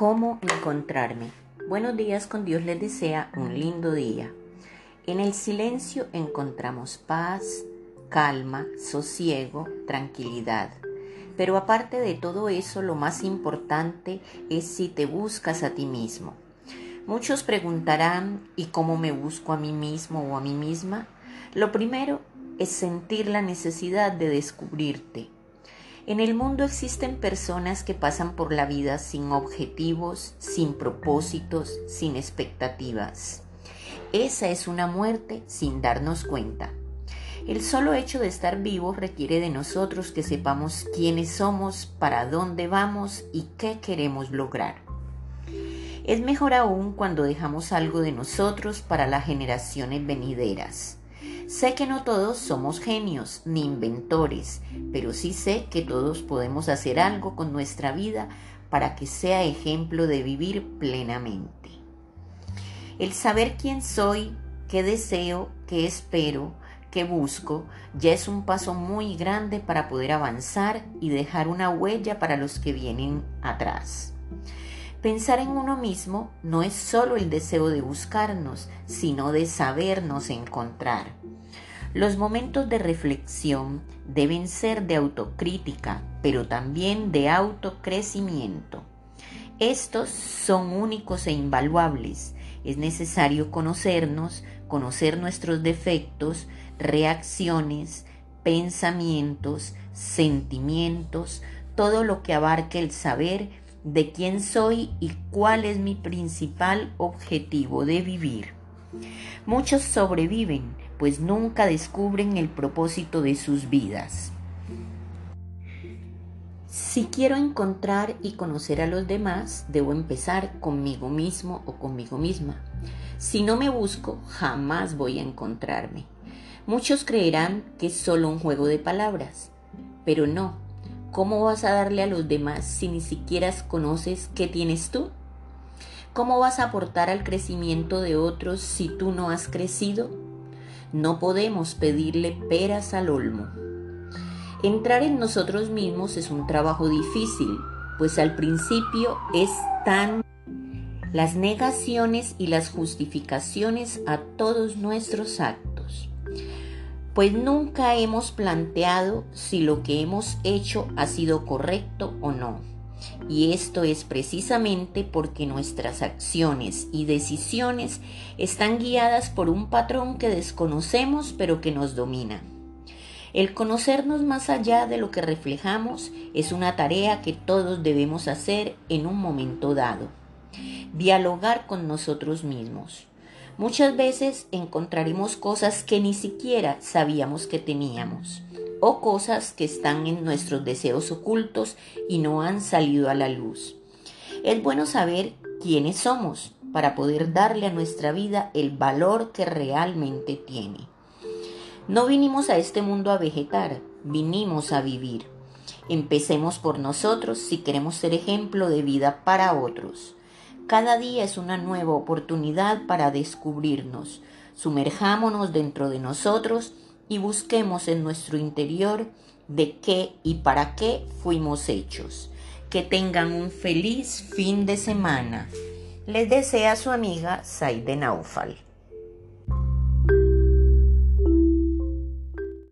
¿Cómo encontrarme? Buenos días, con Dios les desea un lindo día. En el silencio encontramos paz, calma, sosiego, tranquilidad. Pero aparte de todo eso, lo más importante es si te buscas a ti mismo. Muchos preguntarán, ¿y cómo me busco a mí mismo o a mí misma? Lo primero es sentir la necesidad de descubrirte. En el mundo existen personas que pasan por la vida sin objetivos, sin propósitos, sin expectativas. Esa es una muerte sin darnos cuenta. El solo hecho de estar vivos requiere de nosotros que sepamos quiénes somos, para dónde vamos y qué queremos lograr. Es mejor aún cuando dejamos algo de nosotros para las generaciones venideras. Sé que no todos somos genios ni inventores, pero sí sé que todos podemos hacer algo con nuestra vida para que sea ejemplo de vivir plenamente. El saber quién soy, qué deseo, qué espero, qué busco, ya es un paso muy grande para poder avanzar y dejar una huella para los que vienen atrás. Pensar en uno mismo no es solo el deseo de buscarnos, sino de sabernos encontrar. Los momentos de reflexión deben ser de autocrítica, pero también de autocrecimiento. Estos son únicos e invaluables. Es necesario conocernos, conocer nuestros defectos, reacciones, pensamientos, sentimientos, todo lo que abarque el saber de quién soy y cuál es mi principal objetivo de vivir. Muchos sobreviven, pues nunca descubren el propósito de sus vidas. Si quiero encontrar y conocer a los demás, debo empezar conmigo mismo o conmigo misma. Si no me busco, jamás voy a encontrarme. Muchos creerán que es solo un juego de palabras, pero no. ¿Cómo vas a darle a los demás si ni siquiera conoces qué tienes tú? ¿Cómo vas a aportar al crecimiento de otros si tú no has crecido? No podemos pedirle peras al olmo. Entrar en nosotros mismos es un trabajo difícil, pues al principio están las negaciones y las justificaciones a todos nuestros actos. Pues nunca hemos planteado si lo que hemos hecho ha sido correcto o no. Y esto es precisamente porque nuestras acciones y decisiones están guiadas por un patrón que desconocemos pero que nos domina. El conocernos más allá de lo que reflejamos es una tarea que todos debemos hacer en un momento dado. Dialogar con nosotros mismos. Muchas veces encontraremos cosas que ni siquiera sabíamos que teníamos, o cosas que están en nuestros deseos ocultos y no han salido a la luz. Es bueno saber quiénes somos para poder darle a nuestra vida el valor que realmente tiene. No vinimos a este mundo a vegetar, vinimos a vivir. Empecemos por nosotros si queremos ser ejemplo de vida para otros. Cada día es una nueva oportunidad para descubrirnos. Sumerjámonos dentro de nosotros y busquemos en nuestro interior de qué y para qué fuimos hechos. Que tengan un feliz fin de semana. Les desea su amiga Saide Naufal.